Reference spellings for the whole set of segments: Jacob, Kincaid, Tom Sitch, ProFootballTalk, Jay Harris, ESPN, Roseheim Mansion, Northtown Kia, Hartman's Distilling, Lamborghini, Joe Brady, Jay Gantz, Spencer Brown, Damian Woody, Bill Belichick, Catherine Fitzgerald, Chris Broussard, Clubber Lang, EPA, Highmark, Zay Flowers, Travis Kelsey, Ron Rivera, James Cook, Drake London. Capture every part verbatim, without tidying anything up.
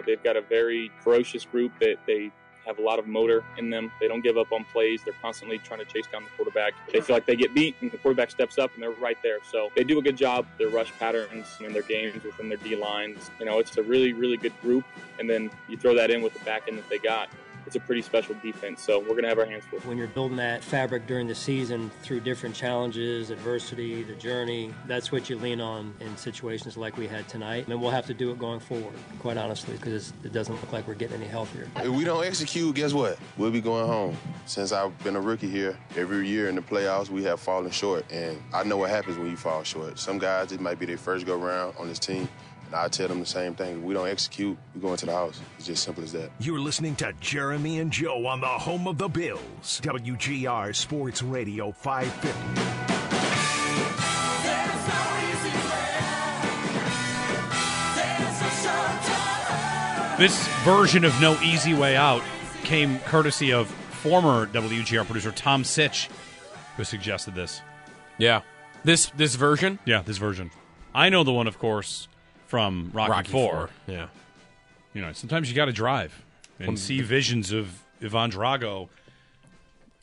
Uh, they've got a very ferocious group that they have a lot of motor in them. They don't give up on plays. They're constantly trying to chase down the quarterback. They feel like they get beat, and the quarterback steps up, and they're right there. So they do a good job. Their rush patterns and their games within their D-lines. You know, it's a really, really good group. And then you throw that in with the back end that they got. It's a pretty special defense, so we're going to have our hands full. When you're building that fabric during the season through different challenges, adversity, the journey, that's what you lean on in situations like we had tonight. And we'll have to do it going forward, quite honestly, because it doesn't look like we're getting any healthier. If we don't execute, guess what? We'll be going home. Since I've been a rookie here, every year in the playoffs, we have fallen short, and I know what happens when you fall short. Some guys, it might be their first go-round on this team. And I tell them the same thing. If we don't execute, we go into the house. It's just simple as that. You're listening to Jeremy and Joe on the home of the Bills. W G R Sports Radio five fifty. This version of No Easy Way Out came courtesy of former W G R producer Tom Sitch, who suggested this. Yeah. This this version? Yeah, this version. I know the one, of course, from Rocky, Rocky four. four. Yeah. You know, sometimes you got to drive and see visions of Ivan Drago. Up,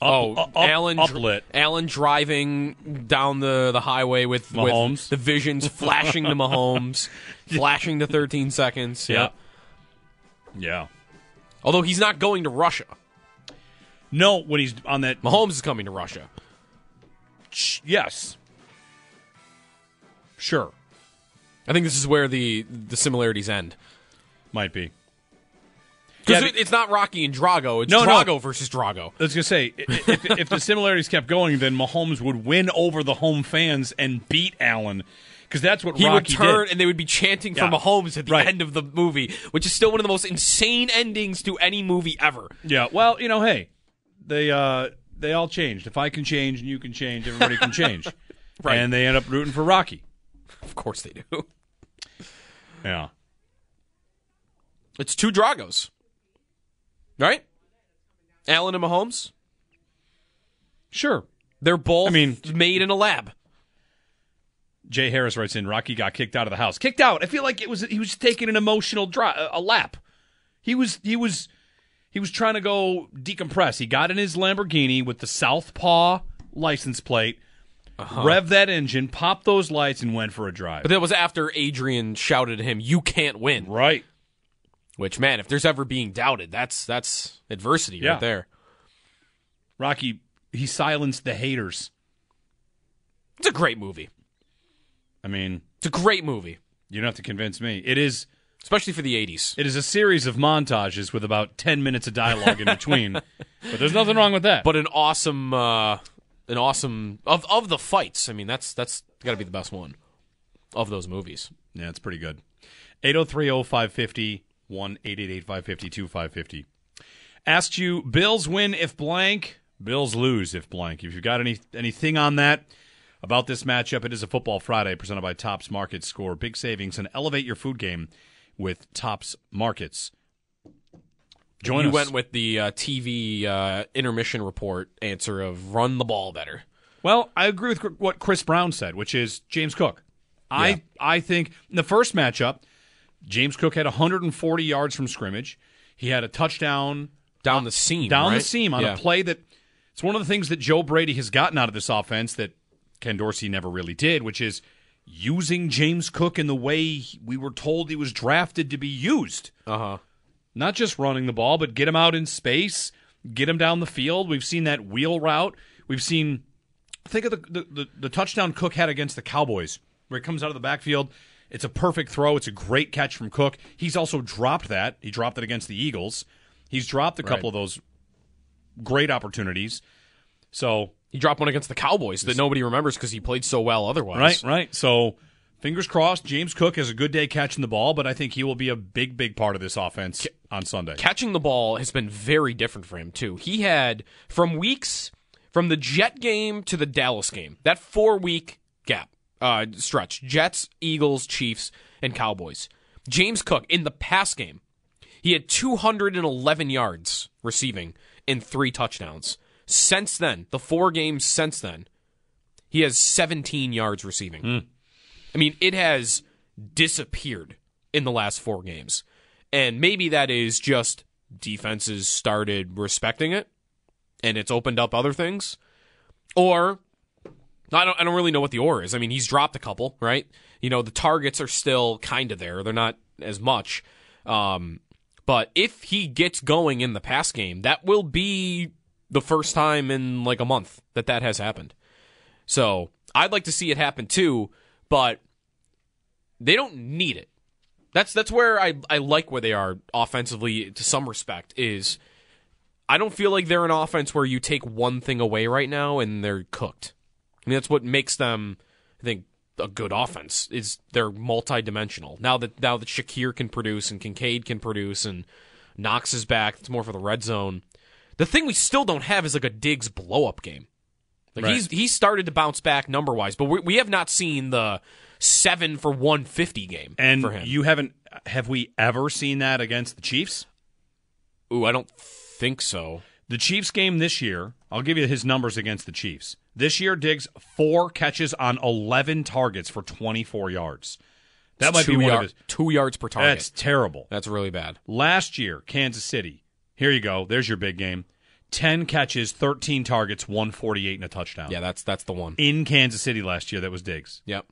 oh, up, Alan, uplit. Alan driving down the, the highway with, with the visions flashing to Mahomes, flashing to thirteen seconds. Yeah. Yeah. Although he's not going to Russia. No, when he's on that. Mahomes is coming to Russia. Yes. Sure. I think this is where the, the similarities end. Might be. Because yeah, it, it's not Rocky and Drago. It's no, Drago no. versus Drago. I was going to say, if, if the similarities kept going, then Mahomes would win over the home fans and beat Allen. Because that's what he Rocky did. He would turn, did. and they would be chanting yeah. for Mahomes at the right. end of the movie, which is still one of the most insane endings to any movie ever. Yeah, well, you know, hey, they uh, they all changed. If I can change and you can change, everybody can change. Right. And they end up rooting for Rocky. Of course they do. Yeah. It's two Dragos. Right? Allen and Mahomes? Sure. They're both I mean, made in a lab. Jay Harris writes in, Rocky got kicked out of the house. Kicked out. I feel like it was he was taking an emotional dry, a lap. He was he was he was trying to go decompress. He got in his Lamborghini with the Southpaw license plate. Uh-huh. Rev that engine, pop those lights, and went for a drive. But that was after Adrian shouted at him, "You can't win!" Right. Which, man, if there's ever being doubted, that's that's adversity yeah. right there. Rocky, he silenced the haters. It's a great movie. I mean, it's a great movie. You don't have to convince me. It is, especially for the eighties. It is a series of montages with about ten minutes of dialogue in between. But there's nothing wrong with that. But an awesome. Uh, An awesome of of the fights. I mean, that's that's got to be the best one of those movies. Yeah, it's pretty good. eight oh three oh five five oh, one eight eight eight five five two five five oh. Asked you, Bills win if blank, Bills lose if blank. If you've got any anything on that about this matchup, it is a Football Friday presented by Topps Market. Score big savings and elevate your food game with Topps Markets. Join you us. Went with the uh, T V uh, intermission report answer of run the ball better. Well, I agree with what Chris Brown said, which is James Cook. Yeah. I I think in the first matchup, James Cook had one hundred forty yards from scrimmage. He had a touchdown. Down the seam. Down right? the seam on yeah. a play that it's one of the things that Joe Brady has gotten out of this offense that Ken Dorsey never really did, which is using James Cook in the way we were told he was drafted to be used. Uh-huh. Not just running the ball, but get him out in space, get him down the field. We've seen that wheel route. We've seen, think of the, the, the, the touchdown Cook had against the Cowboys, where he comes out of the backfield. It's a perfect throw. It's a great catch from Cook. He's also dropped that. He dropped it against the Eagles. He's dropped a couple right. of those great opportunities. So he dropped one against the Cowboys that nobody remembers because he played so well otherwise. Right, right. So fingers crossed, James Cook has a good day catching the ball, but I think he will be a big, big part of this offense on Sunday. Catching the ball has been very different for him, too. He had, from weeks, from the Jet game to the Dallas game, that four-week gap, uh, stretch, Jets, Eagles, Chiefs, and Cowboys. James Cook, in the pass game, he had two hundred eleven yards receiving and three touchdowns. Since then, the four games since then, he has seventeen yards receiving. Mm. I mean, it has disappeared in the last four games. And maybe that is just defenses started respecting it and it's opened up other things. Or I don't I don't really know what the or is. I mean, he's dropped a couple, right? You know, the targets are still kind of there. They're not as much. Um, but if he gets going in the pass game, that will be the first time in like a month that that has happened. So I'd like to see it happen too, but they don't need it. That's that's where I, I like where they are offensively to some respect is I don't feel like they're an offense where you take one thing away right now and they're cooked. I mean, that's what makes them, I think, a good offense is they're multidimensional. Now that now that Shakir can produce and Kincaid can produce and Knox is back, it's more for the red zone. The thing we still don't have is like a Diggs blow-up game. Like right. he's he started to bounce back number-wise, but we, we have not seen the seven for one fifty game and for him. You haven't have we ever seen that against the Chiefs? Ooh, I don't think so. The Chiefs game this year, I'll give you his numbers against the Chiefs. This year, Diggs, four catches on eleven targets for twenty-four yards. That it's might be one yard, of his. Two yards per target. That's terrible. That's really bad. Last year, Kansas City. Here you go. There's your big game. ten catches, thirteen targets, one forty-eight and a touchdown. Yeah, that's that's the one. In Kansas City last year, that was Diggs. Yep.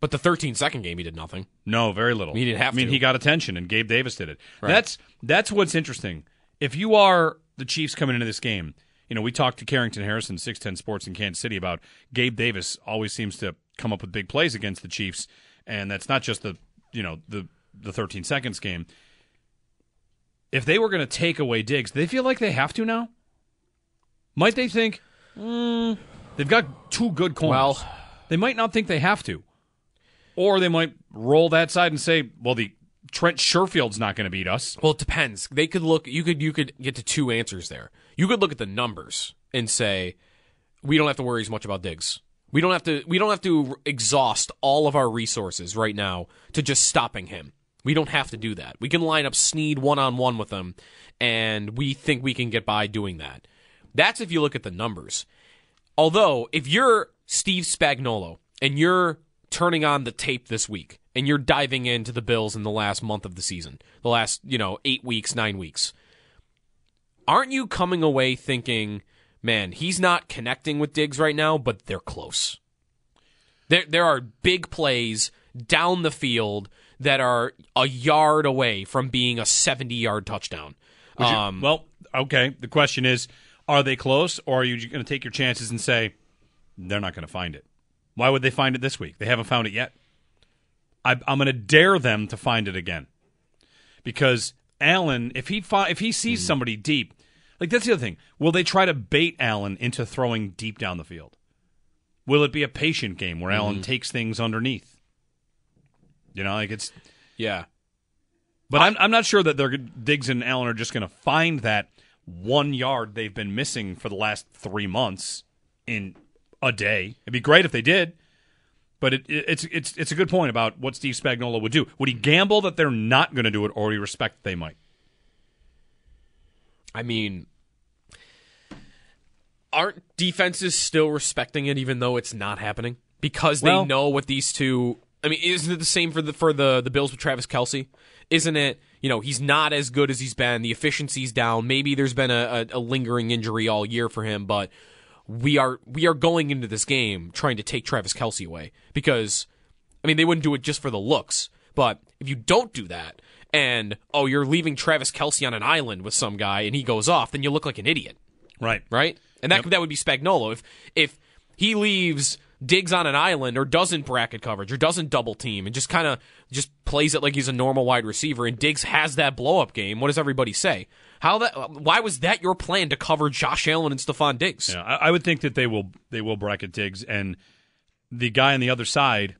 But the thirteen-second game, he did nothing. No, very little. He didn't have to. I mean, to. He got attention, and Gabe Davis did it. Right. That's that's what's interesting. If you are the Chiefs coming into this game, you know, we talked to Carrington Harrison, six ten Sports in Kansas City, about Gabe Davis always seems to come up with big plays against the Chiefs, and that's not just the, you know, the the thirteen seconds game. If they were going to take away Diggs, they feel like they have to now? Might they think, mm, they've got two good corners. Well, they might not think they have to. Or they might roll that side and say, well, the Trent Sherfield's not going to beat us. Well, it depends. They could look. You could you could get to two answers there. You could look at the numbers and say, we don't have to worry as much about Diggs. We don't have to. We don't have to exhaust all of our resources right now to just stopping him. We don't have to do that. We can line up Sneed one on one with him, and we think we can get by doing that. That's if you look at the numbers. Although, if you're Steve Spagnuolo and you're turning on the tape this week, and you're diving into the Bills in the last month of the season, the last, you know, eight weeks, nine weeks, aren't you coming away thinking, man, he's not connecting with Diggs right now, but they're close. There, there are big plays down the field that are a yard away from being a seventy-yard touchdown. Um, you, well, okay, the question is, are they close, or are you going to take your chances and say, they're not going to find it? Why would they find it this week? They haven't found it yet. I, I'm going to dare them to find it again, because Allen, if he fi- if he sees somebody deep, like that's the other thing. Will they try to bait Allen into throwing deep down the field? Will it be a patient game where mm-hmm. Allen takes things underneath? You know, like it's yeah. But I'm I'm not sure that they're Diggs and Allen are just going to find that one yard they've been missing for the last three months in a day. It'd be great if they did, but it, it, it's it's it's a good point about what Steve Spagnuolo would do. Would he gamble that they're not going to do it, or would he respect that they might? I mean, aren't defenses still respecting it, even though it's not happening, because they well, know what these two? I mean, isn't it the same for the for the, the Bills with Travis Kelsey? Isn't it? You know, he's not as good as he's been. The efficiency's down. Maybe there's been a, a, a lingering injury all year for him, but. We are we are going into this game trying to take Travis Kelsey away because, I mean, they wouldn't do it just for the looks. But if you don't do that and, oh, you're leaving Travis Kelsey on an island with some guy and he goes off, then you look like an idiot. Right. Right? And that yep. that would be Spagnuolo. If, if he leaves Diggs on an island or doesn't bracket coverage or doesn't double team and just kind of just plays it like he's a normal wide receiver and Diggs has that blow-up game, what does everybody say? How that? Why was that your plan to cover Josh Allen and Stephon Diggs? Yeah, I, I would think that they will they will bracket Diggs and the guy on the other side,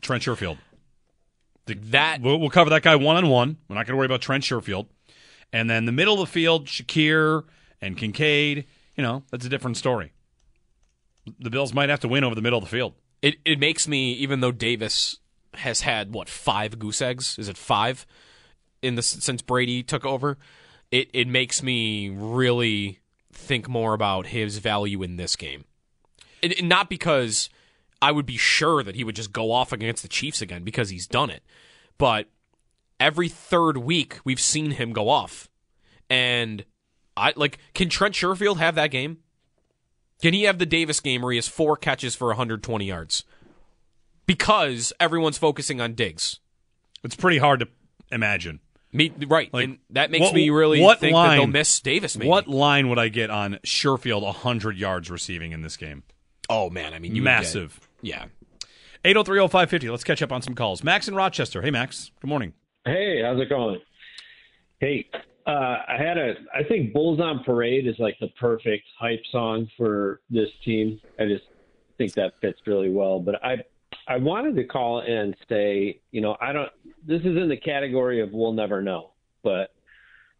Trent Sherfield. The, that we'll, we'll cover that guy one on one. We're not going to worry about Trent Sherfield, and then the middle of the field, Shakir and Kincaid. You know, that's a different story. The Bills might have to win over the middle of the field. It it makes me, even though Davis has had what five goose eggs? Is it five in the since Brady took over? It it makes me really think more about his value in this game. It, it, not because I would be sure that he would just go off against the Chiefs again because he's done it, but every third week we've seen him go off. And I like, can Trent Sherfield have that game? Can he have the Davis game where he has four catches for one hundred twenty yards? Because everyone's focusing on Diggs. It's pretty hard to imagine. Me, right, like, and that makes what, me really think line, that they'll miss Davis. Maybe. What line would I get on Sherfield one hundred yards receiving in this game? Oh, man, I mean, you massive. Would get, yeah. eight oh three oh five fifty, let's catch up on some calls. Max in Rochester. Hey, Max, good morning. Hey, how's it going? Hey, uh, I had a, I think Bulls on Parade is like the perfect hype song for this team. I just think that fits really well, but I... I wanted to call and say, you know, I don't, this is in the category of we'll never know, but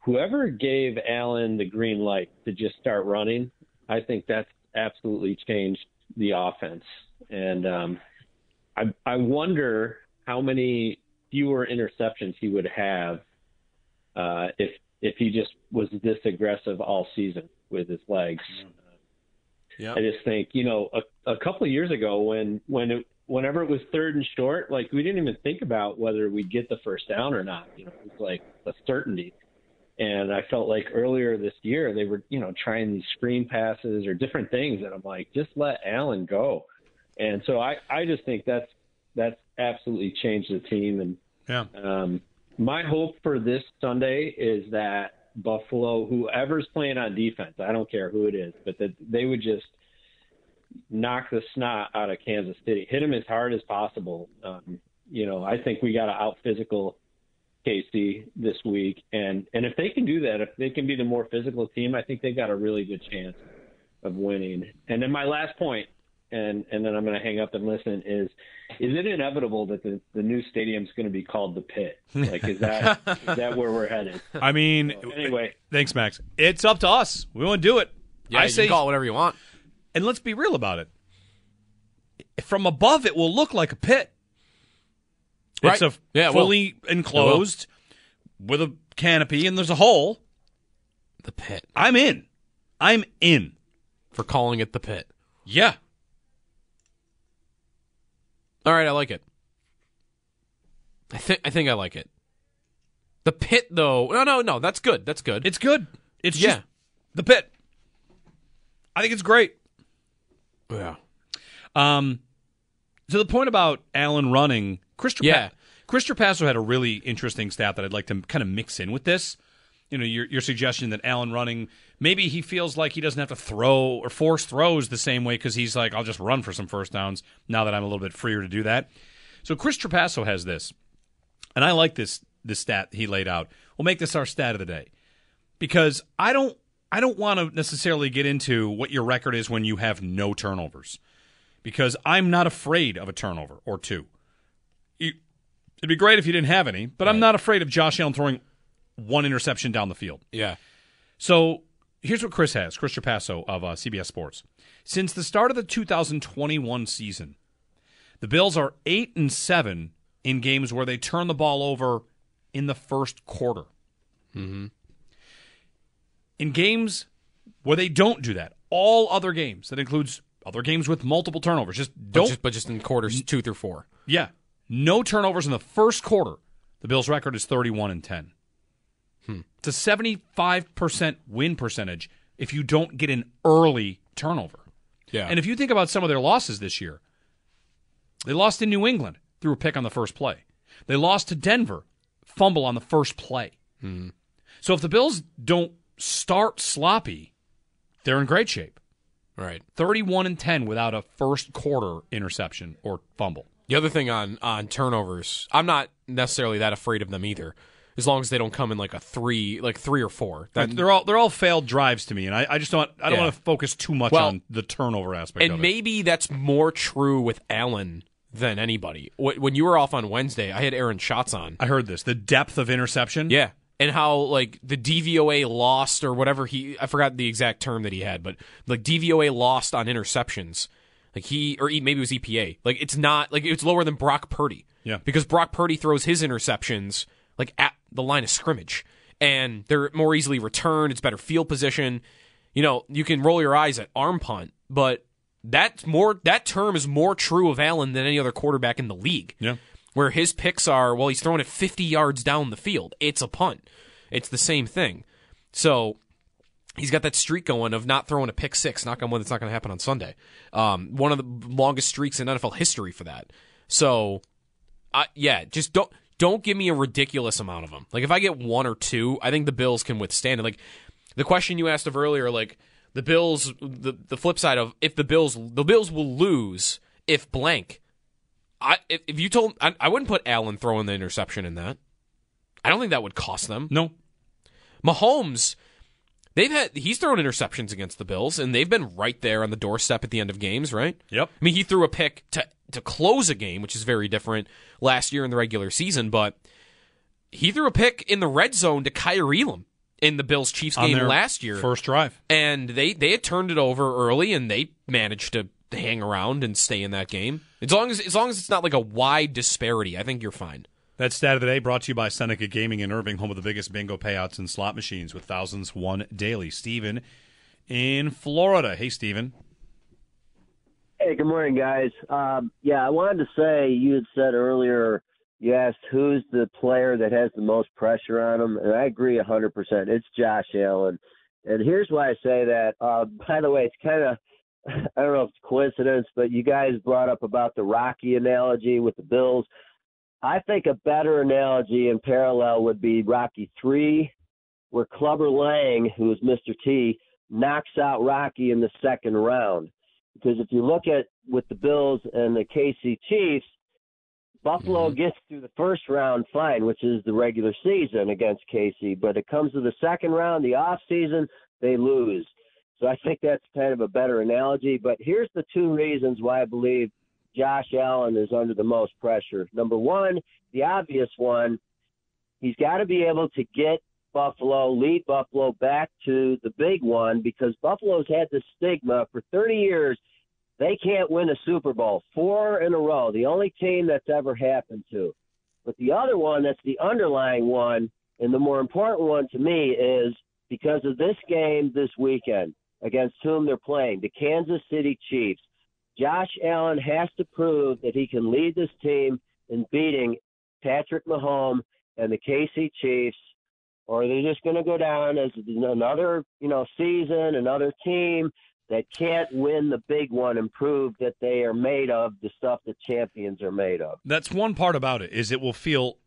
whoever gave Allen the green light to just start running, I think that's absolutely changed the offense. And um, I, I wonder how many fewer interceptions he would have uh, if, if he just was this aggressive all season with his legs. Yep. I just think, you know, a, a couple of years ago when, when it, whenever it was third and short, like we didn't even think about whether we'd get the first down or not. You know, it was like a certainty. And I felt like earlier this year they were, you know, trying these screen passes or different things. And I'm like, just let Allen go. And so I, I just think that's, that's absolutely changed the team. And yeah. um, my hope for this Sunday is that Buffalo, whoever's playing on defense, I don't care who it is, but that they would just knock the snot out of Kansas City, hit him as hard as possible. Um, you know, I think we got to out physical K C this week. And, and if they can do that, if they can be the more physical team, I think they got a really good chance of winning. And then my last point, and, and then I'm going to hang up and listen is, is it inevitable that the, the new stadium is going to be called the Pit? Like, is that, is that where we're headed? I mean, so, anyway, thanks Max. It's up to us. We want to do it. Yeah, I say you can call it whatever you want. And let's be real about it. From above, it will look like a pit. Right. It's a yeah, it fully will. enclosed with a canopy, and there's a hole. The Pit. I'm in. I'm in. For calling it the Pit. Yeah. All right, I like it. I think I think I like it. The Pit, though. No, no, no. That's good. That's good. It's good. It's yeah. just the Pit. I think it's great. Yeah. Um, to the point about Allen running, Chris Trapasso, yeah. Chris Trapasso had a really interesting stat that I'd like to kind of mix in with this. You know, your, your suggestion that Allen running, maybe he feels like he doesn't have to throw or force throws the same way because he's like, I'll just run for some first downs now that I'm a little bit freer to do that. So Chris Trapasso has this, and I like this this stat he laid out. We'll make this our stat of the day because I don't I don't want to necessarily get into what your record is when you have no turnovers because I'm not afraid of a turnover or two. It'd be great if you didn't have any, but right. I'm not afraid of Josh Allen throwing one interception down the field. Yeah. So here's what Chris has, Chris Trapasso of uh, C B S Sports. Since the start of the two thousand twenty-one season, the Bills are eight and seven in games where they turn the ball over in the first quarter. Mm-hmm. In games where they don't do that, all other games, that includes other games with multiple turnovers, just don't. But just, but just in quarters two through four. Yeah. No turnovers in the first quarter. The Bills' record is thirty-one and ten. Hmm. It's a seventy-five percent win percentage if you don't get an early turnover. Yeah. And if you think about some of their losses this year, they lost in New England through a pick on the first play. They lost to Denver, fumble on the first play. Hmm. So if the Bills don't start sloppy, they're in great shape. Right. thirty-one and ten without a first quarter interception or fumble. The other thing on, on turnovers, I'm not necessarily that afraid of them either, as long as they don't come in like a three, like three or four. That, they're all they're all failed drives to me, and I, I just don't I don't yeah. want to focus too much well, on the turnover aspect of it. And maybe that's more true with Allen than anybody. When you were off on Wednesday, I had Aaron Schatz on. I heard this. The depth of interception? Yeah. And how, like, the D V O A lost or whatever he... I forgot the exact term that he had, but, like, D V O A lost on interceptions. Like, he... Or maybe it was E P A. Like, it's not... Like, it's lower than Brock Purdy. Yeah. Because Brock Purdy throws his interceptions, like, at the line of scrimmage. And they're more easily returned. It's better field position. You know, you can roll your eyes at arm punt, but that's more... That term is more true of Allen than any other quarterback in the league. Yeah. where his picks are, well, he's throwing it fifty yards down the field. It's a punt. It's the same thing. So he's got that streak going of not throwing a pick six. Knock on wood, that's not going to happen on Sunday. Um, one of the longest streaks in N F L history for that. So, I, yeah, just don't don't give me a ridiculous amount of them. Like, if I get one or two, I think the Bills can withstand it. Like, the question you asked of earlier, like, the Bills, the, the flip side of if the Bills, the Bills will lose if blank. I if, if you told, I, I wouldn't put Allen throwing the interception in that. I don't think that would cost them. No. Mahomes, they've had he's thrown interceptions against the Bills, and they've been right there on the doorstep at the end of games, right? Yep. I mean, he threw a pick to to close a game, which is very different last year in the regular season, but he threw a pick in the red zone to Kyrie Elam in the Bills-Chiefs game last year. First drive. And they, they had turned it over early, and they managed to hang around and stay in that game. As long as, as long as it's not like a wide disparity, I think you're fine. That stat of the day brought to you by Seneca Gaming in Irving, home of the biggest bingo payouts and slot machines with thousands won daily. Steven in Florida. Hey, Steven. Hey, good morning, guys. Um, yeah, I wanted to say you had said earlier, you asked who's the player that has the most pressure on him, and I agree one hundred percent. It's Josh Allen. And here's why I say that. Uh, by the way, it's kind of, I don't know if it's coincidence, but you guys brought up about the Rocky analogy with the Bills. I think a better analogy and parallel would be Rocky three, where Clubber Lang, who is Mister T, knocks out Rocky in the second round. Because if you look at with the Bills and the K C Chiefs, Buffalo mm-hmm. gets through the first round fine, which is the regular season against K C. But it comes to the second round, the off season, they lose. So I think that's kind of a better analogy. But here's the two reasons why I believe Josh Allen is under the most pressure. Number one, the obvious one, he's got to be able to get Buffalo, lead Buffalo back to the big one, because Buffalo's had this stigma for thirty years. They can't win a Super Bowl, four in a row, the only team that's ever happened to. But the other one, that's the underlying one, and the more important one to me, is because of this game this weekend against whom they're playing, the Kansas City Chiefs. Josh Allen has to prove that he can lead this team in beating Patrick Mahomes and the K C Chiefs, or they're just going to go down as another, you know, season, another team that can't win the big one and prove that they are made of the stuff that champions are made of. That's one part about it, is it will feel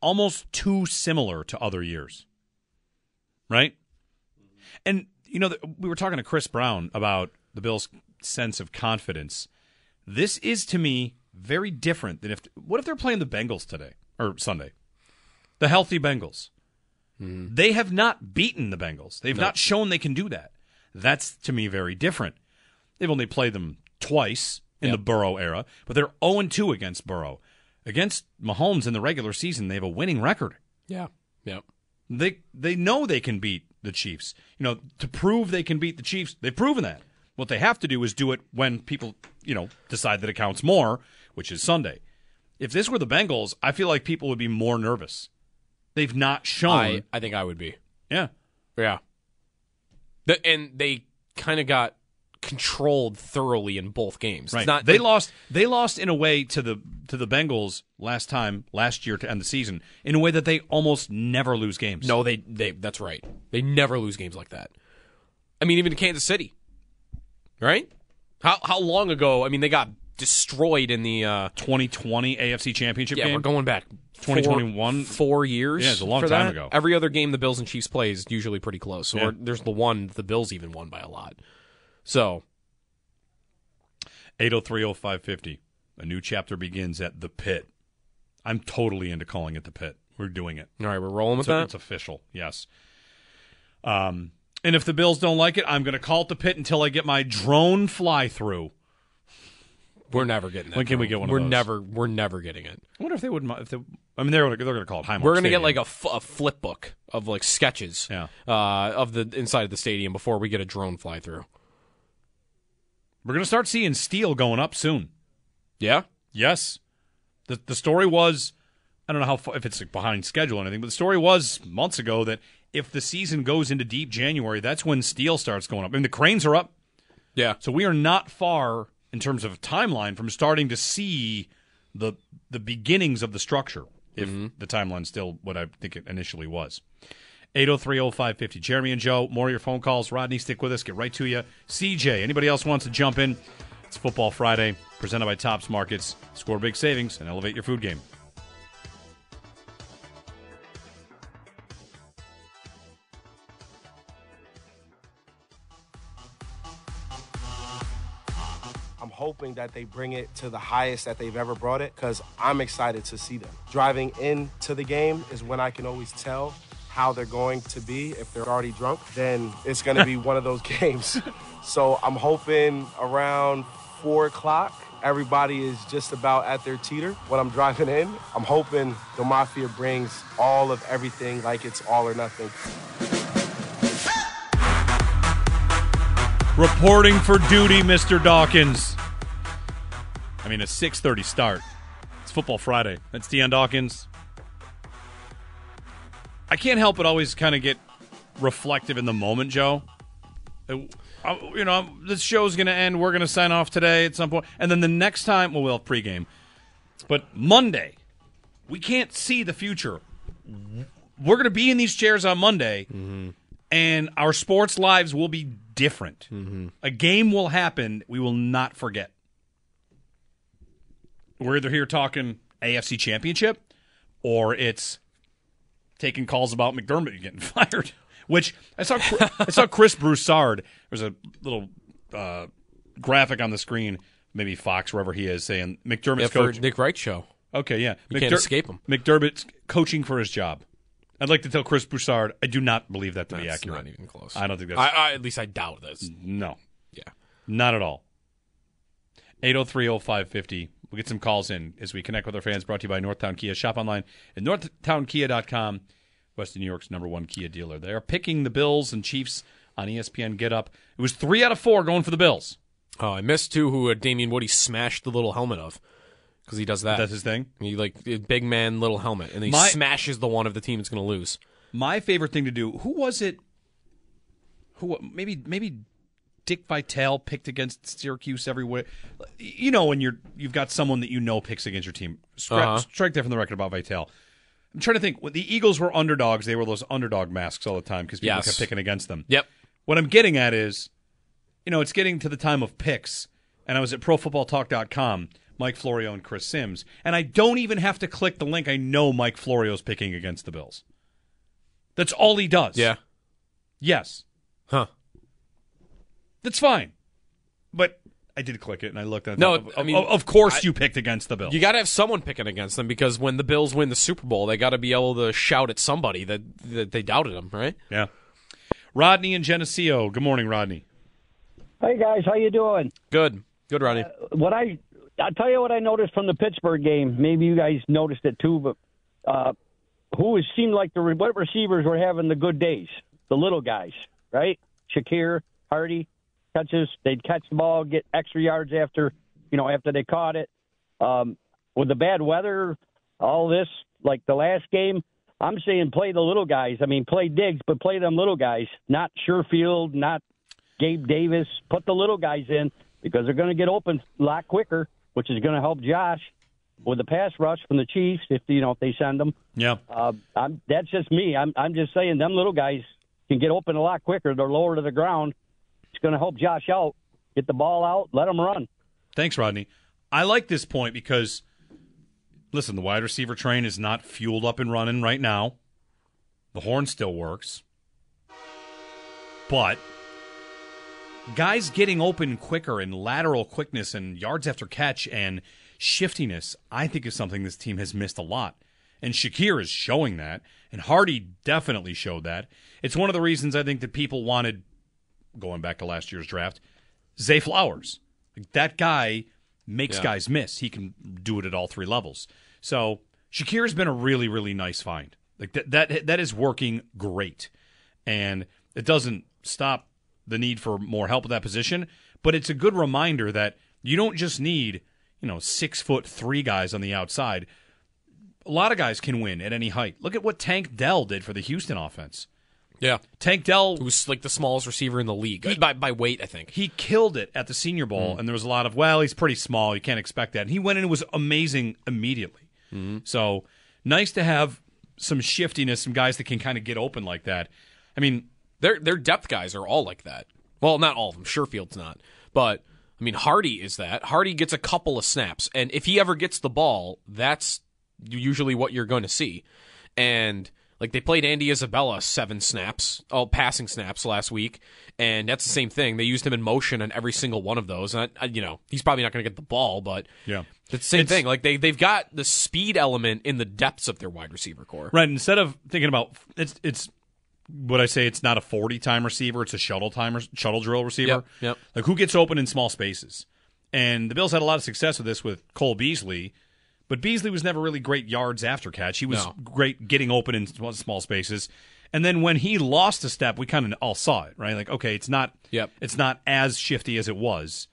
almost too similar to other years, right? And, you know, we were talking to Chris Brown about the Bills' sense of confidence. This is, to me, very different than if – what if they're playing the Bengals today or Sunday? The healthy Bengals. Mm-hmm. They have not beaten the Bengals. They've no. not shown they can do that. That's, to me, very different. They've only played them twice in yep. the Burrow era, but they're oh and two against Burrow. Against Mahomes in the regular season, they have a winning record. Yeah. Yep. They they know they can beat the Chiefs. You know, to prove they can beat the Chiefs, they've proven that. What they have to do is do it when people, you know, decide that it counts more, which is Sunday. If this were the Bengals, I feel like people would be more nervous. They've not shown. I, I think I would be. Yeah. Yeah. The, and they kind of got controlled thoroughly in both games. Right. It's not, they, they lost They lost in a way to the to the Bengals last time, last year to end the season, in a way that they almost never lose games. No, they, they that's right. They never lose games like that. I mean, even to Kansas City. Right? How how long ago? I mean, they got destroyed in the uh, twenty twenty A F C Championship yeah, game. Yeah, we're going back twenty twenty-one, four, four years. Yeah, it's a long time that. ago. Every other game the Bills and Chiefs play is usually pretty close. So yeah. there's the one the Bills even won by a lot. So eight oh three oh five fifty. A new chapter begins at the Pit. I'm totally into calling it the Pit. We're doing it. All right, we're rolling with it's, that. It's official. Yes. Um. And if the Bills don't like it, I'm going to call it the Pit until I get my drone fly-through. We're never getting that. When can drone. we get one we're of those? Never, we're never getting it. I wonder if they would – if they, I mean, they're, they're going to call it Highmark We're going to get like a, f- a flip book of like sketches yeah. uh, of the inside of the stadium before we get a drone fly-through. We're going to start seeing steel going up soon. Yeah? Yes. The, the story was – I don't know how if it's like behind schedule or anything, but the story was months ago that – if the season goes into deep January, that's when steel starts going up. I mean, the cranes are up. Yeah. So we are not far in terms of timeline from starting to see the the beginnings of the structure, if mm-hmm. the timeline's still what I think it initially was. eight oh three oh five fifty. Jeremy and Joe, more of your phone calls. Rodney, stick with us. Get right to you. C J, anybody else wants to jump in? It's Football Friday, presented by Topps Markets. Score big savings and elevate your food game. Hoping that they bring it to the highest that they've ever brought it, because I'm excited to see them. Driving into the game is when I can always tell how they're going to be. If they're already drunk, then it's going to be one of those games. So I'm hoping around four o'clock, everybody is just about at their teeter when I'm driving in. I'm hoping the Mafia brings all of everything, like it's all or nothing. Reporting for duty, Mister Dawkins. I mean, a six thirty start. It's Football Friday. That's Deion Dawkins. I can't help but always kind of get reflective in the moment, Joe. I, you know, this show's going to end. We're going to sign off today at some point. And then the next time, well, we'll have pregame. But Monday, we can't see the future. We're going to be in these chairs on Monday, mm-hmm. and our sports lives will be different. Mm-hmm. A game will happen. We will not forget. We're either here talking A F C Championship, or it's taking calls about McDermott getting fired. Which I saw. I saw Chris Broussard. There's a little uh, graphic on the screen, maybe Fox, wherever he is, saying McDermott's yeah, coaching. Nick Wright's show. Okay, yeah, you McDer- can't escape him. McDermott's coaching for his job. I'd like to tell Chris Broussard, I do not believe that to that's be accurate. Not even close. I don't think that's. I, I, at least I doubt this. No. Yeah. Not at all. eight oh three oh five fifty. We'll get some calls in as we connect with our fans. Brought to you by Northtown Kia. Shop online at northtown kia dot com. Western New York's number one Kia dealer. They are picking the Bills and Chiefs on E S P N Get Up. It was three out of four going for the Bills. Oh, I missed two who uh, Damian Woody smashed the little helmet of, because he does that. That's his thing? He, like, big man, little helmet, and he my, smashes the one of the team that's going to lose. My favorite thing to do, who was it? Who Maybe maybe. Dick Vitale picked against Syracuse everywhere. You know when you're you've got someone that you know picks against your team. Scra- uh-huh. Strike that from the record about Vitale. I'm trying to think. When the Eagles were underdogs, they were those underdog masks all the time because people yes. kept picking against them. Yep. What I'm getting at is, you know, it's getting to the time of picks, and I was at pro football talk dot com, Mike Florio and Chris Sims, and I don't even have to click the link. I know Mike Florio's picking against the Bills. That's all he does. Yeah. Yes. Huh. That's fine, but I did click it and I looked at it. No, I mean, of course I, you picked against the Bills. You got to have someone picking against them, because when the Bills win the Super Bowl, they got to be able to shout at somebody that, that they doubted them, right? Yeah. Rodney and Geneseo. Good morning, Rodney. Hey guys, how you doing? Good, good, Rodney. Uh, what I I'll tell you what I noticed from the Pittsburgh game. Maybe you guys noticed it too, but uh, who has seemed like the what receivers were having the good days? The little guys, right? Shakir, Hardy. Catches, they'd catch the ball, get extra yards after, you know, after they caught it. Um, with the bad weather, all this, like the last game, I'm saying play the little guys. I mean, play Diggs, but play them little guys. Not Sherfield, not Gabe Davis. Put the little guys in, because they're going to get open a lot quicker, which is going to help Josh with the pass rush from the Chiefs if, you know, if they send them. Yeah. Uh, I'm, that's just me. I'm, I'm just saying them little guys can get open a lot quicker. They're lower to the ground. It's going to help Josh out. Get the ball out. Let him run. Thanks, Rodney. I like this point because, listen, the wide receiver train is not fueled up and running right now. The horn still works. But guys getting open quicker and lateral quickness and yards after catch and shiftiness, I think is something this team has missed a lot. And Shakir is showing that. And Hardy definitely showed that. It's one of the reasons I think that people wanted, going back to last year's draft, Zay Flowers. Like, that guy makes yeah. guys miss. He can do it at all three levels. So Shakir has been a really, really nice find. Like that, that, that is working great, and it doesn't stop the need for more help at that position. But it's a good reminder that you don't just need, you know, six foot three guys on the outside. A lot of guys can win at any height. Look at what Tank Dell did for the Houston offense. Yeah. Tank Dell, who's like the smallest receiver in the league he, by, by weight, I think. He killed it at the Senior Bowl, mm. and there was a lot of, well, he's pretty small. You can't expect that. And he went in and was amazing immediately. Mm-hmm. So nice to have some shiftiness, some guys that can kind of get open like that. I mean, their their depth guys are all like that. Well, not all of them. Sherfield's not. But, I mean, Hardy is that. Hardy gets a couple of snaps. And if he ever gets the ball, that's usually what you're going to see. And... Like, they played Andy Isabella seven snaps, all passing snaps last week, and that's the same thing. They used him in motion on every single one of those. And, I, I, you know, he's probably not going to get the ball, but yeah. it's the same it's, thing. Like, they, they've got the speed element in the depths of their wide receiver core. Right, instead of thinking about, it's it's what I say, it's not a forty-time receiver, it's a shuttle timer, shuttle drill receiver. Yep, yep. Like, who gets open in small spaces? And the Bills had a lot of success with this with Cole Beasley. But Beasley was never really great yards after catch. He was no. great getting open in small spaces. And then when he lost a step, we kind of all saw it, right? Like, okay, it's not yep. it's not as shifty as it was.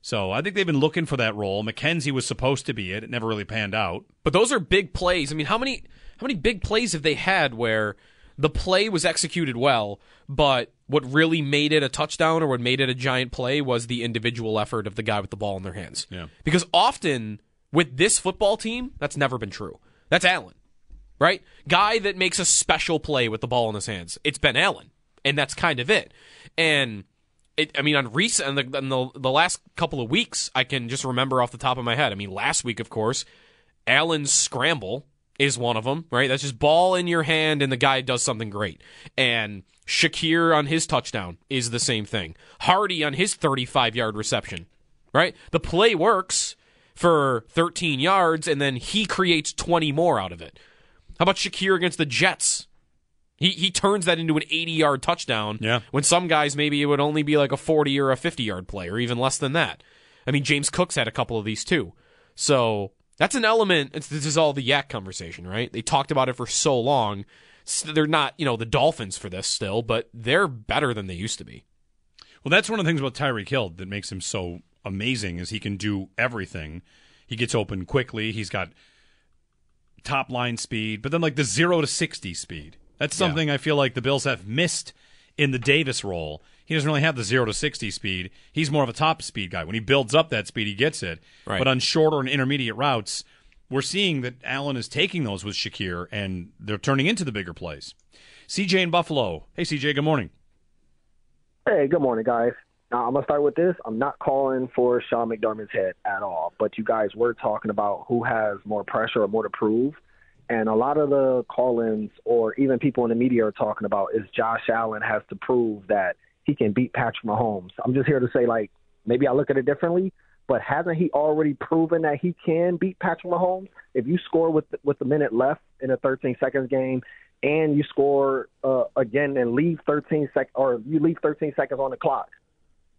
So I think they've been looking for that role. McKenzie was supposed to be it. It never really panned out. But those are big plays. I mean, how many how many big plays have they had where the play was executed well, but what really made it a touchdown or what made it a giant play was the individual effort of the guy with the ball in their hands? Yeah. Because often... With this football team, that's never been true. That's Allen, right? Guy that makes a special play with the ball in his hands. It's been Allen, and that's kind of it. And, it, I mean, on recent, on the, on the, the last couple of weeks, I can just remember off the top of my head. I mean, last week, of course, Allen's scramble is one of them, right? That's just ball in your hand, and the guy does something great. And Shakir on his touchdown is the same thing. Hardy on his thirty-five-yard reception, right? The play works for thirteen yards, and then he creates twenty more out of it. How about Shakir against the Jets? He he turns that into an eighty-yard touchdown, yeah. when some guys maybe it would only be like a forty or a fifty-yard play, or even less than that. I mean, James Cook's had a couple of these too. So that's an element. It's, this is all the yak conversation, right? They talked about it for so long. So they're not, you know, the Dolphins for this still, but they're better than they used to be. Well, that's one of the things about Tyreek Hill that makes him so... amazing is he can do everything. He gets open quickly. He's got top line speed, but then like the zero to sixty speed. That's something yeah. I feel like the Bills have missed in the Davis role. He doesn't really have the zero to sixty speed. He's more of a top speed guy. When he builds up that speed, he gets it. Right. But on shorter and intermediate routes, we're seeing that Allen is taking those with Shakir, and they're turning into the bigger plays. C J in Buffalo. Hey, C J, good morning. Hey, good morning, guys. Now, I'm going to start with this. I'm not calling for Sean McDermott's head at all, but you guys were talking about who has more pressure or more to prove. And a lot of the call-ins or even people in the media are talking about is Josh Allen has to prove that he can beat Patrick Mahomes. I'm just here to say, like, maybe I look at it differently, but hasn't he already proven that he can beat Patrick Mahomes? If you score with with a minute left in a thirteen seconds game, and you score uh, again and leave thirteen sec- or you leave thirteen seconds on the clock,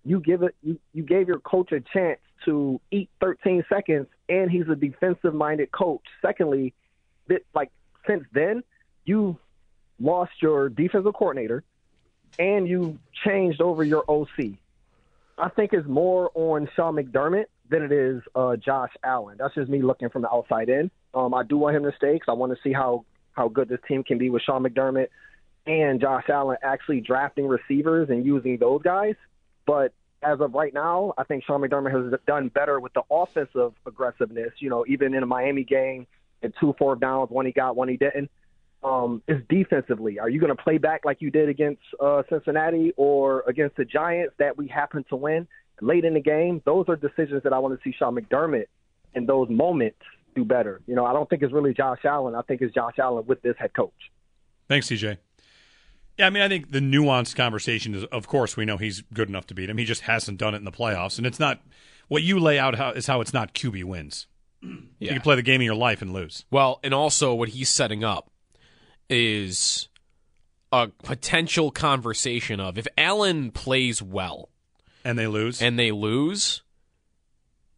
You give it. You, you gave your coach a chance to eat thirteen seconds, and he's a defensive-minded coach. Secondly, that, like since then, you lost your defensive coordinator, and you changed over your O C. I think it's more on Sean McDermott than it is uh, Josh Allen. That's just me looking from the outside in. Um, I do want him to stay because I want to see how, how good this team can be with Sean McDermott and Josh Allen actually drafting receivers and using those guys. But as of right now, I think Sean McDermott has done better with the offensive aggressiveness. You know, even in a Miami game, in two fourth downs, one he got, one he didn't. Um, it's defensively. Are you going to play back like you did against uh, Cincinnati or against the Giants that we happened to win late in the game? Those are decisions that I want to see Sean McDermott in those moments do better. You know, I don't think it's really Josh Allen. I think it's Josh Allen with this head coach. Thanks, C J. Yeah, I mean, I think the nuanced conversation is, of course, we know he's good enough to beat him. He just hasn't done it in the playoffs. And it's not – what you lay out how, is how it's not Q B wins. Yeah. You can play the game of your life and lose. Well, and also what he's setting up is a potential conversation of if Allen plays well. And they lose. And they lose.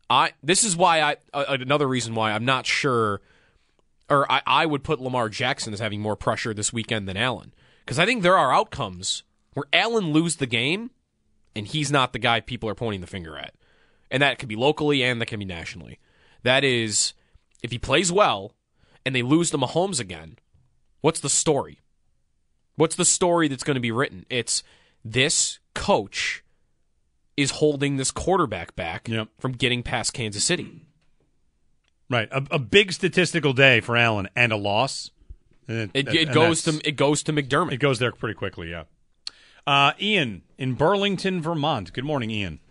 I This is why I uh, – another reason why I'm not sure – or I, I would put Lamar Jackson as having more pressure this weekend than Allen. Because I think there are outcomes where Allen loses the game, and he's not the guy people are pointing the finger at. And that could be locally, and that can be nationally. That is, if he plays well, and they lose to Mahomes again, what's the story? What's the story that's going to be written? It's this coach is holding this quarterback back yep. from getting past Kansas City. Right. A, a big statistical day for Allen and a loss. And it, it, it, and goes to, it goes to McDermott. It goes there pretty quickly, yeah. Uh, Ian in Burlington, Vermont. Good morning, Ian.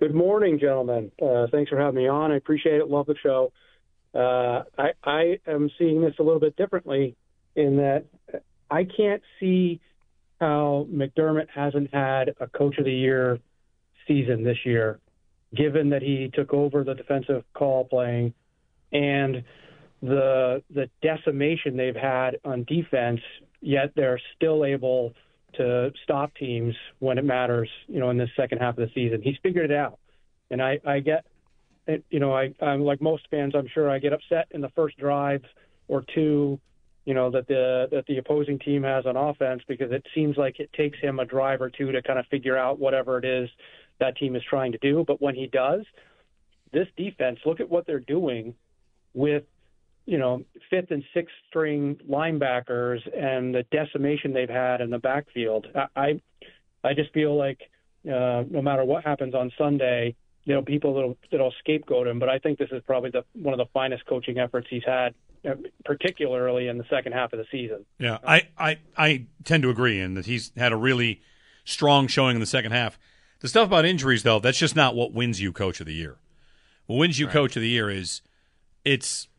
Good morning, gentlemen. Uh, thanks for having me on. I appreciate it. Love the show. Uh, I, I am seeing this a little bit differently in that I can't see how McDermott hasn't had a Coach of the Year season this year, given that he took over the defensive call playing and the the decimation they've had on defense, yet they're still able to stop teams when it matters, you know, in this second half of the season. He's figured it out. And I, I get, you know, I, I'm like most fans, I'm sure I get upset in the first drive or two, you know, that the that the opposing team has on offense, because it seems like it takes him a drive or two to kind of figure out whatever it is that team is trying to do. But when he does, this defense, look at what they're doing with, you know, fifth and sixth string linebackers and the decimation they've had in the backfield. I I just feel like uh, no matter what happens on Sunday, you know, people that'll, that'll scapegoat him. But I think this is probably the, one of the finest coaching efforts he's had, particularly in the second half of the season. Yeah, I, I, I tend to agree in that he's had a really strong showing in the second half. The stuff about injuries, though, that's just not what wins you Coach of the Year. What wins you right. Coach of the Year is it's –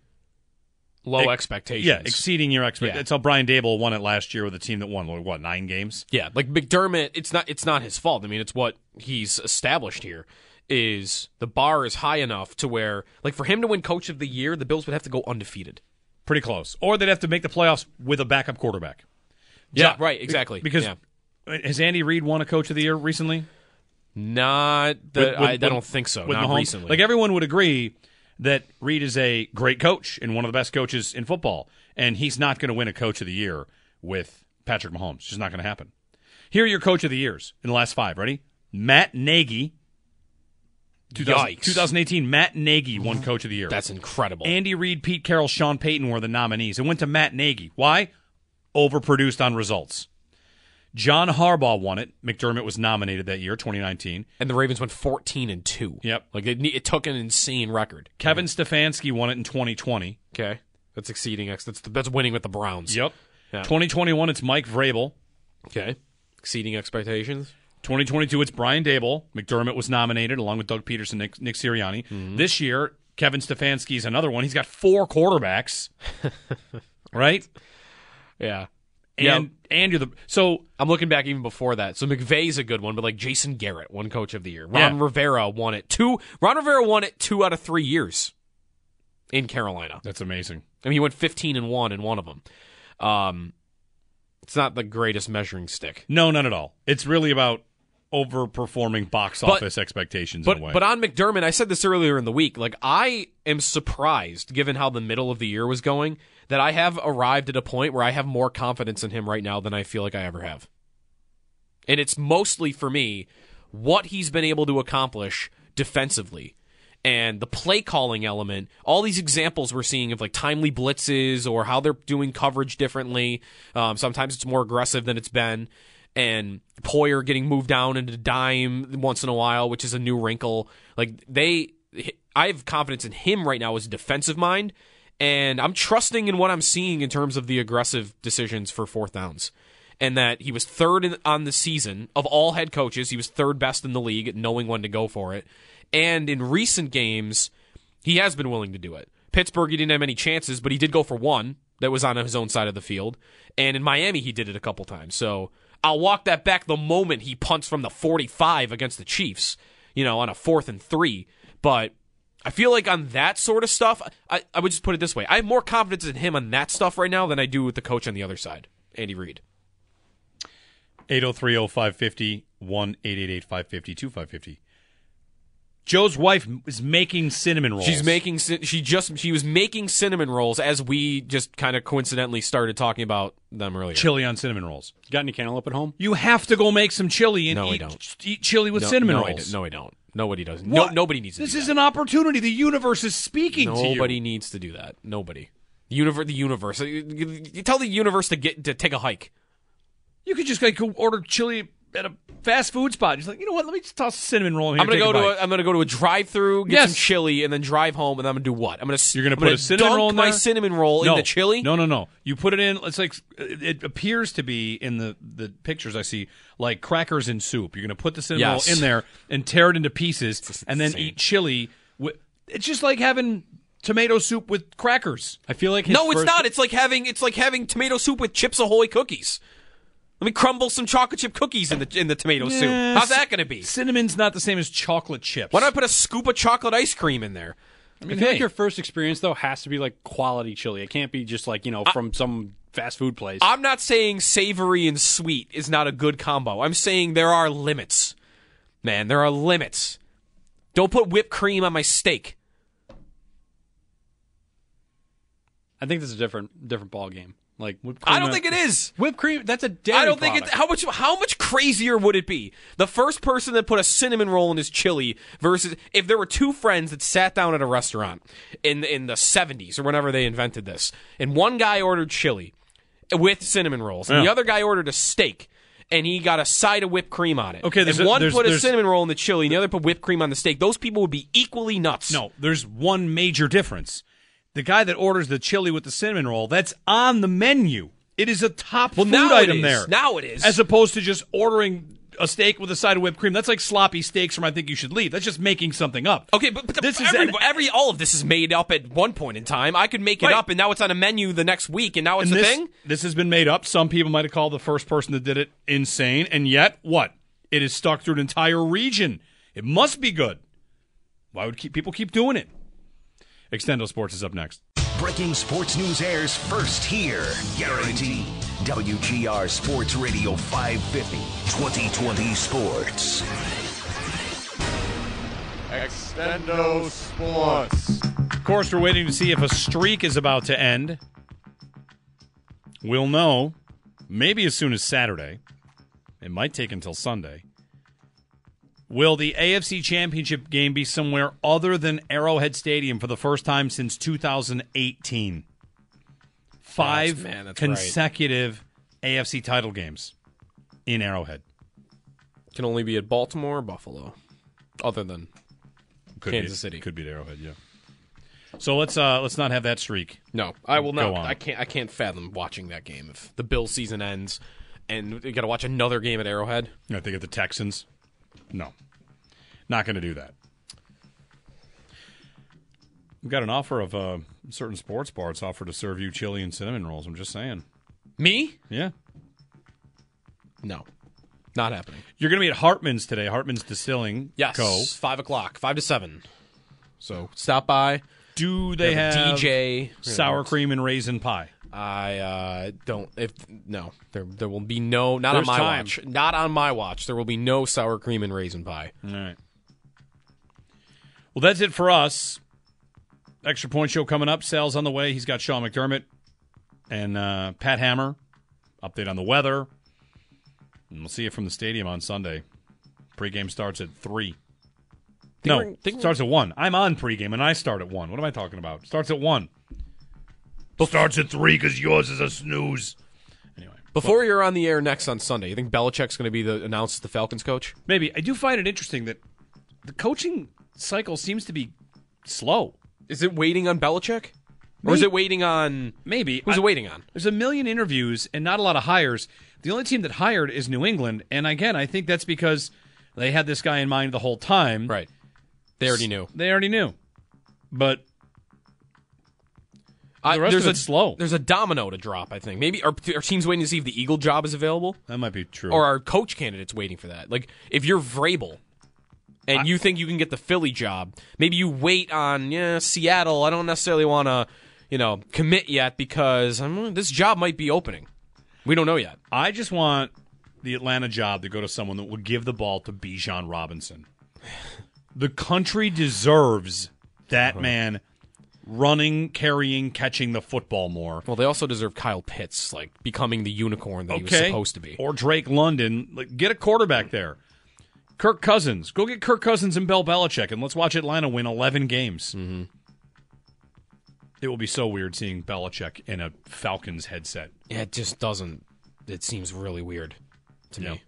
Low expectations. Yeah, exceeding your expectations. Yeah. That's how Brian Daboll won it last year with a team that won, what, nine games? Yeah, like McDermott, it's not it's not his fault. I mean, it's what he's established here is the bar is high enough to where, like, for him to win Coach of the Year, the Bills would have to go undefeated. Pretty close. Or they'd have to make the playoffs with a backup quarterback. Yeah, yeah right, exactly. Because yeah. has Andy Reid won a Coach of the Year recently? Not that with, with, I, I don't with, think so. Not Mahomes. Recently. Like, everyone would agree that Reid is a great coach and one of the best coaches in football, and he's not going to win a Coach of the Year with Patrick Mahomes. It's just not going to happen. Here are your Coach of the Years in the last five. Ready? Matt Nagy. two thousand eighteen, Matt Nagy won Coach of the Year. That's incredible. Andy Reid, Pete Carroll, Sean Payton were the nominees. It went to Matt Nagy. Why? Overproduced on results. John Harbaugh won it. McDermott was nominated that year, twenty nineteen. And the Ravens went fourteen and two. Yep. Like, it, it took an insane record. Kevin yeah. Stefanski won it in twenty twenty. Okay. That's exceeding. That's that's winning with the Browns. Yep. Yeah. twenty twenty-one, it's Mike Vrabel. Okay. Exceeding expectations. twenty twenty-two, it's Brian Daboll. McDermott was nominated along with Doug Peterson, Nick, Nick Sirianni. Mm-hmm. This year, Kevin Stefanski's another one. He's got four quarterbacks. Right? Yeah. And yeah. and you're the so I'm looking back even before that. So McVay's a good one, but like Jason Garrett won Coach of the Year. Ron yeah. Rivera won it two. Ron Rivera won it two out of three years in Carolina. That's amazing. I mean, he went fifteen and one in one of them. Um, it's not the greatest measuring stick. No, none at all. It's really about overperforming box but, office expectations but, in a way. But on McDermott, I said this earlier in the week. Like, I am surprised, given how the middle of the year was going, that I have arrived at a point where I have more confidence in him right now than I feel like I ever have. And it's mostly, for me, what he's been able to accomplish defensively and the play-calling element, all these examples we're seeing of like timely blitzes or how they're doing coverage differently. Um, sometimes it's more aggressive than it's been. And Poyer getting moved down into dime once in a while, which is a new wrinkle. Like, they, I have confidence in him right now as a defensive mind. And I'm trusting in what I'm seeing in terms of the aggressive decisions for fourth downs. And that he was third in, on the season. Of all head coaches, he was third best in the league at knowing when to go for it. And in recent games, he has been willing to do it. Pittsburgh, he didn't have many chances, but he did go for one that was on his own side of the field. And in Miami, he did it a couple times. So I'll walk that back the moment he punts from the forty-five against the Chiefs, you know, on a fourth and three. But I feel like on that sort of stuff, I, I would just put it this way. I have more confidence in him on that stuff right now than I do with the coach on the other side, Andy Reid. eight oh three oh five five oh, one eight eight eight five five oh two five five oh. Joe's wife is making cinnamon rolls. She's making she just she was making cinnamon rolls as we just kind of coincidentally started talking about them earlier. Chili on cinnamon rolls. You got any cantaloupe at home? You have to go make some chili and no, eat, I don't. eat chili with no, cinnamon no, rolls. I no, I don't. Nobody does. No, nobody needs to do that. This is an opportunity. The universe is speaking to you. Nobody needs to do that. Nobody. The universe. The universe. You tell the universe to get to take a hike. You could just like go order chili at a fast food spot. Just like, you know what? Let me just toss a cinnamon roll in here. I'm gonna go to a, I'm gonna go to a drive-through, get yes. some chili, and then drive home. And then I'm gonna do what? I'm gonna you're gonna I'm put gonna a cinnamon dunk roll in my there? cinnamon roll no. in the chili? No, no, no. You put it in. It's like it appears to be in the, the pictures I see like crackers in soup. You're gonna put the cinnamon yes. roll in there and tear it into pieces, it's and insane. Then eat chili. With, it's just like having tomato soup with crackers. I feel like his no, it's first... not. It's like having it's like having tomato soup with Chips Ahoy cookies. Let me crumble some chocolate chip cookies in the in the tomato yes. soup. How's that going to be? Cinnamon's not the same as chocolate chips. Why don't I put a scoop of chocolate ice cream in there? I mean, I feel hey. like your first experience though has to be like quality chili. It can't be just like you know from I, some fast food place. I'm not saying savory and sweet is not a good combo. I'm saying there are limits, man. There are limits. Don't put whipped cream on my steak. I think this is a different different ball game. Like whipped cream I don't out. think it is whipped cream. That's a dairy I don't product. think it's how much how much crazier would it be? The first person that put a cinnamon roll in his chili versus if there were two friends that sat down at a restaurant in in the seventies or whenever they invented this, and one guy ordered chili with cinnamon rolls, and yeah. the other guy ordered a steak. And he got a side of whipped cream on it. Okay, there's and one a, there's, put a cinnamon roll in the chili, and the other put whipped cream on the steak. Those people would be equally nuts. No, there's one major difference. The guy that orders the chili with the cinnamon roll, that's on the menu. It is a top well, food now item it is. there. Now it is. As opposed to just ordering a steak with a side of whipped cream. That's like sloppy steaks from I Think You Should Leave. That's just making something up. Okay, but, but the, this every, is an, every all of this is made up at one point in time. I could make it right. up, and now it's on a menu the next week, and now it's and a this, thing? This has been made up. Some people might have called the first person that did it insane, and yet, what? It is stuck through an entire region. It must be good. Why would keep, people keep doing it? Extendo Sports is up next. Breaking sports news airs first here. Guaranteed. W G R Sports Radio five fifty, twenty twenty Sports. Extendo Sports. Of course, we're waiting to see if a streak is about to end. We'll know maybe as soon as Saturday. It might take until Sunday. Will the A F C Championship game be somewhere other than Arrowhead Stadium for the first time since two thousand eighteen? Five oh, man, consecutive right. A F C title games in Arrowhead. Can only be at Baltimore or Buffalo, other than could Kansas be, City. Could be at Arrowhead, yeah. So let's uh, let's not have that streak. No, I will not. I can't. I can't fathom watching that game if the Bills season ends, and you got to watch another game at Arrowhead. I think at the Texans. No, not going to do that. We've got an offer of a certain sports bar. It's offered to serve you chili and cinnamon rolls. I'm just saying. Me? Yeah. No, not happening. You're going to be at Hartman's today. Hartman's Distilling. Yes. Co. Five o'clock. Five to seven. So stop by. Do they have, have D J sour cream and raisin pie? I uh, don't. If no, there there will be no. Not There's on my time. watch. Not on my watch. There will be no sour cream and raisin pie. All right. Well, that's it for us. Extra Point Show coming up. Sal's on the way. He's got Sean McDermott and uh, Pat Hammer. Update on the weather, and we'll see it from the stadium on Sunday. Pre-game starts at three. Think no, we're, think starts we're... at one. I'm on pregame and I start at one. What am I talking about? Starts at one. Starts at three because yours is a snooze. Anyway, before but, you're on the air next on Sunday, you think Belichick's going to be the announced the Falcons coach? Maybe. I do find it interesting that the coaching cycle seems to be slow. Is it waiting on Belichick, maybe, or is it waiting on maybe? Who's I, it waiting on? There's a million interviews and not a lot of hires. The only team that hired is New England, and again, I think that's because they had this guy in mind the whole time. Right. They already knew. They already knew, but. I, the there's a slow. There's a domino to drop. I think maybe our, our team's waiting to see if the Eagle job is available. That might be true. Or our coach candidate's waiting for that. Like if you're Vrabel, and I, you think you can get the Philly job, maybe you wait on yeah Seattle. I don't necessarily want to, you know, commit yet because I'm, this job might be opening. We don't know yet. I just want the Atlanta job to go to someone that will give the ball to Bijan Robinson. The country deserves that man. Running, carrying, catching the football more. Well, they also deserve Kyle Pitts, like becoming the unicorn that okay. he was supposed to be. Or Drake London. Like, get a quarterback there. Kirk Cousins. Go get Kirk Cousins and Bill Belichick, and let's watch Atlanta win eleven games. Mm-hmm. It will be so weird seeing Belichick in a Falcons headset. Yeah, it just doesn't it seems really weird to yeah. me.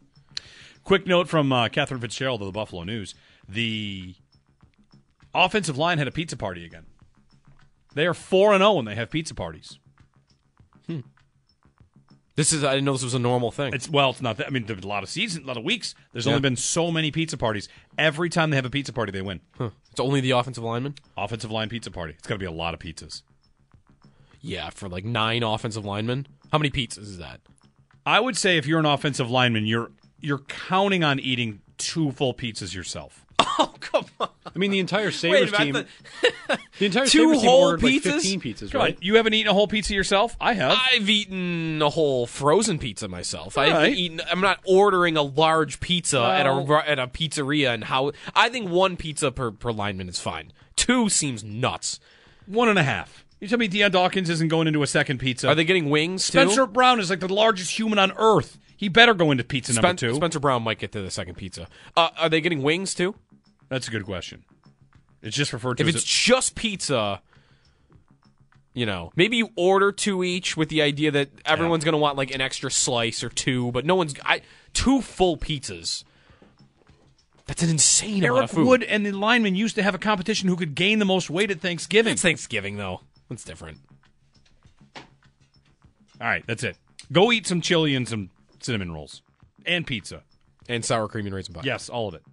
Quick note from uh, Catherine Fitzgerald of the Buffalo News. The offensive line had a pizza party again. They are four and oh when they have pizza parties. Hmm. This is I didn't know this was a normal thing. It's well, it's not that. I mean, there's a lot of seasons, a lot of weeks. There's yeah. only been so many pizza parties. Every time they have a pizza party, they win. Huh. It's only the offensive linemen? Offensive line pizza party. It's got to be a lot of pizzas. Yeah, for like nine offensive linemen. How many pizzas is that? I would say if you're an offensive lineman, you're you're counting on eating two full pizzas yourself. Oh, come on. I mean, the entire Sabres Wait, team. The, the entire two Sabres whole team ordered pizzas? Like fifteen pizzas, right? God, you haven't eaten a whole pizza yourself? I have. I've eaten a whole frozen pizza myself. Right. I've eaten. I'm not ordering a large pizza well, at a at a pizzeria. And how I think one pizza per per lineman is fine. Two seems nuts. One and a half. You tell me Deion Dawkins isn't going into a second pizza. Are they getting wings? Spencer too? Brown is like the largest human on earth. He better go into pizza Spen- number two. Spencer Brown might get to the second pizza. Uh, are they getting wings too? That's a good question. It's just referred to if as... If it's a- just pizza, you know, maybe you order two each with the idea that everyone's yeah. going to want, like, an extra slice or two, but no one's... I, two full pizzas. That's an insane Eric amount of food. Eric Wood and the linemen used to have a competition who could gain the most weight at Thanksgiving. It's Thanksgiving, though. That's different. All right, that's it. Go eat some chili and some cinnamon rolls. And pizza. And sour cream and raisin pie. Yes, all of it.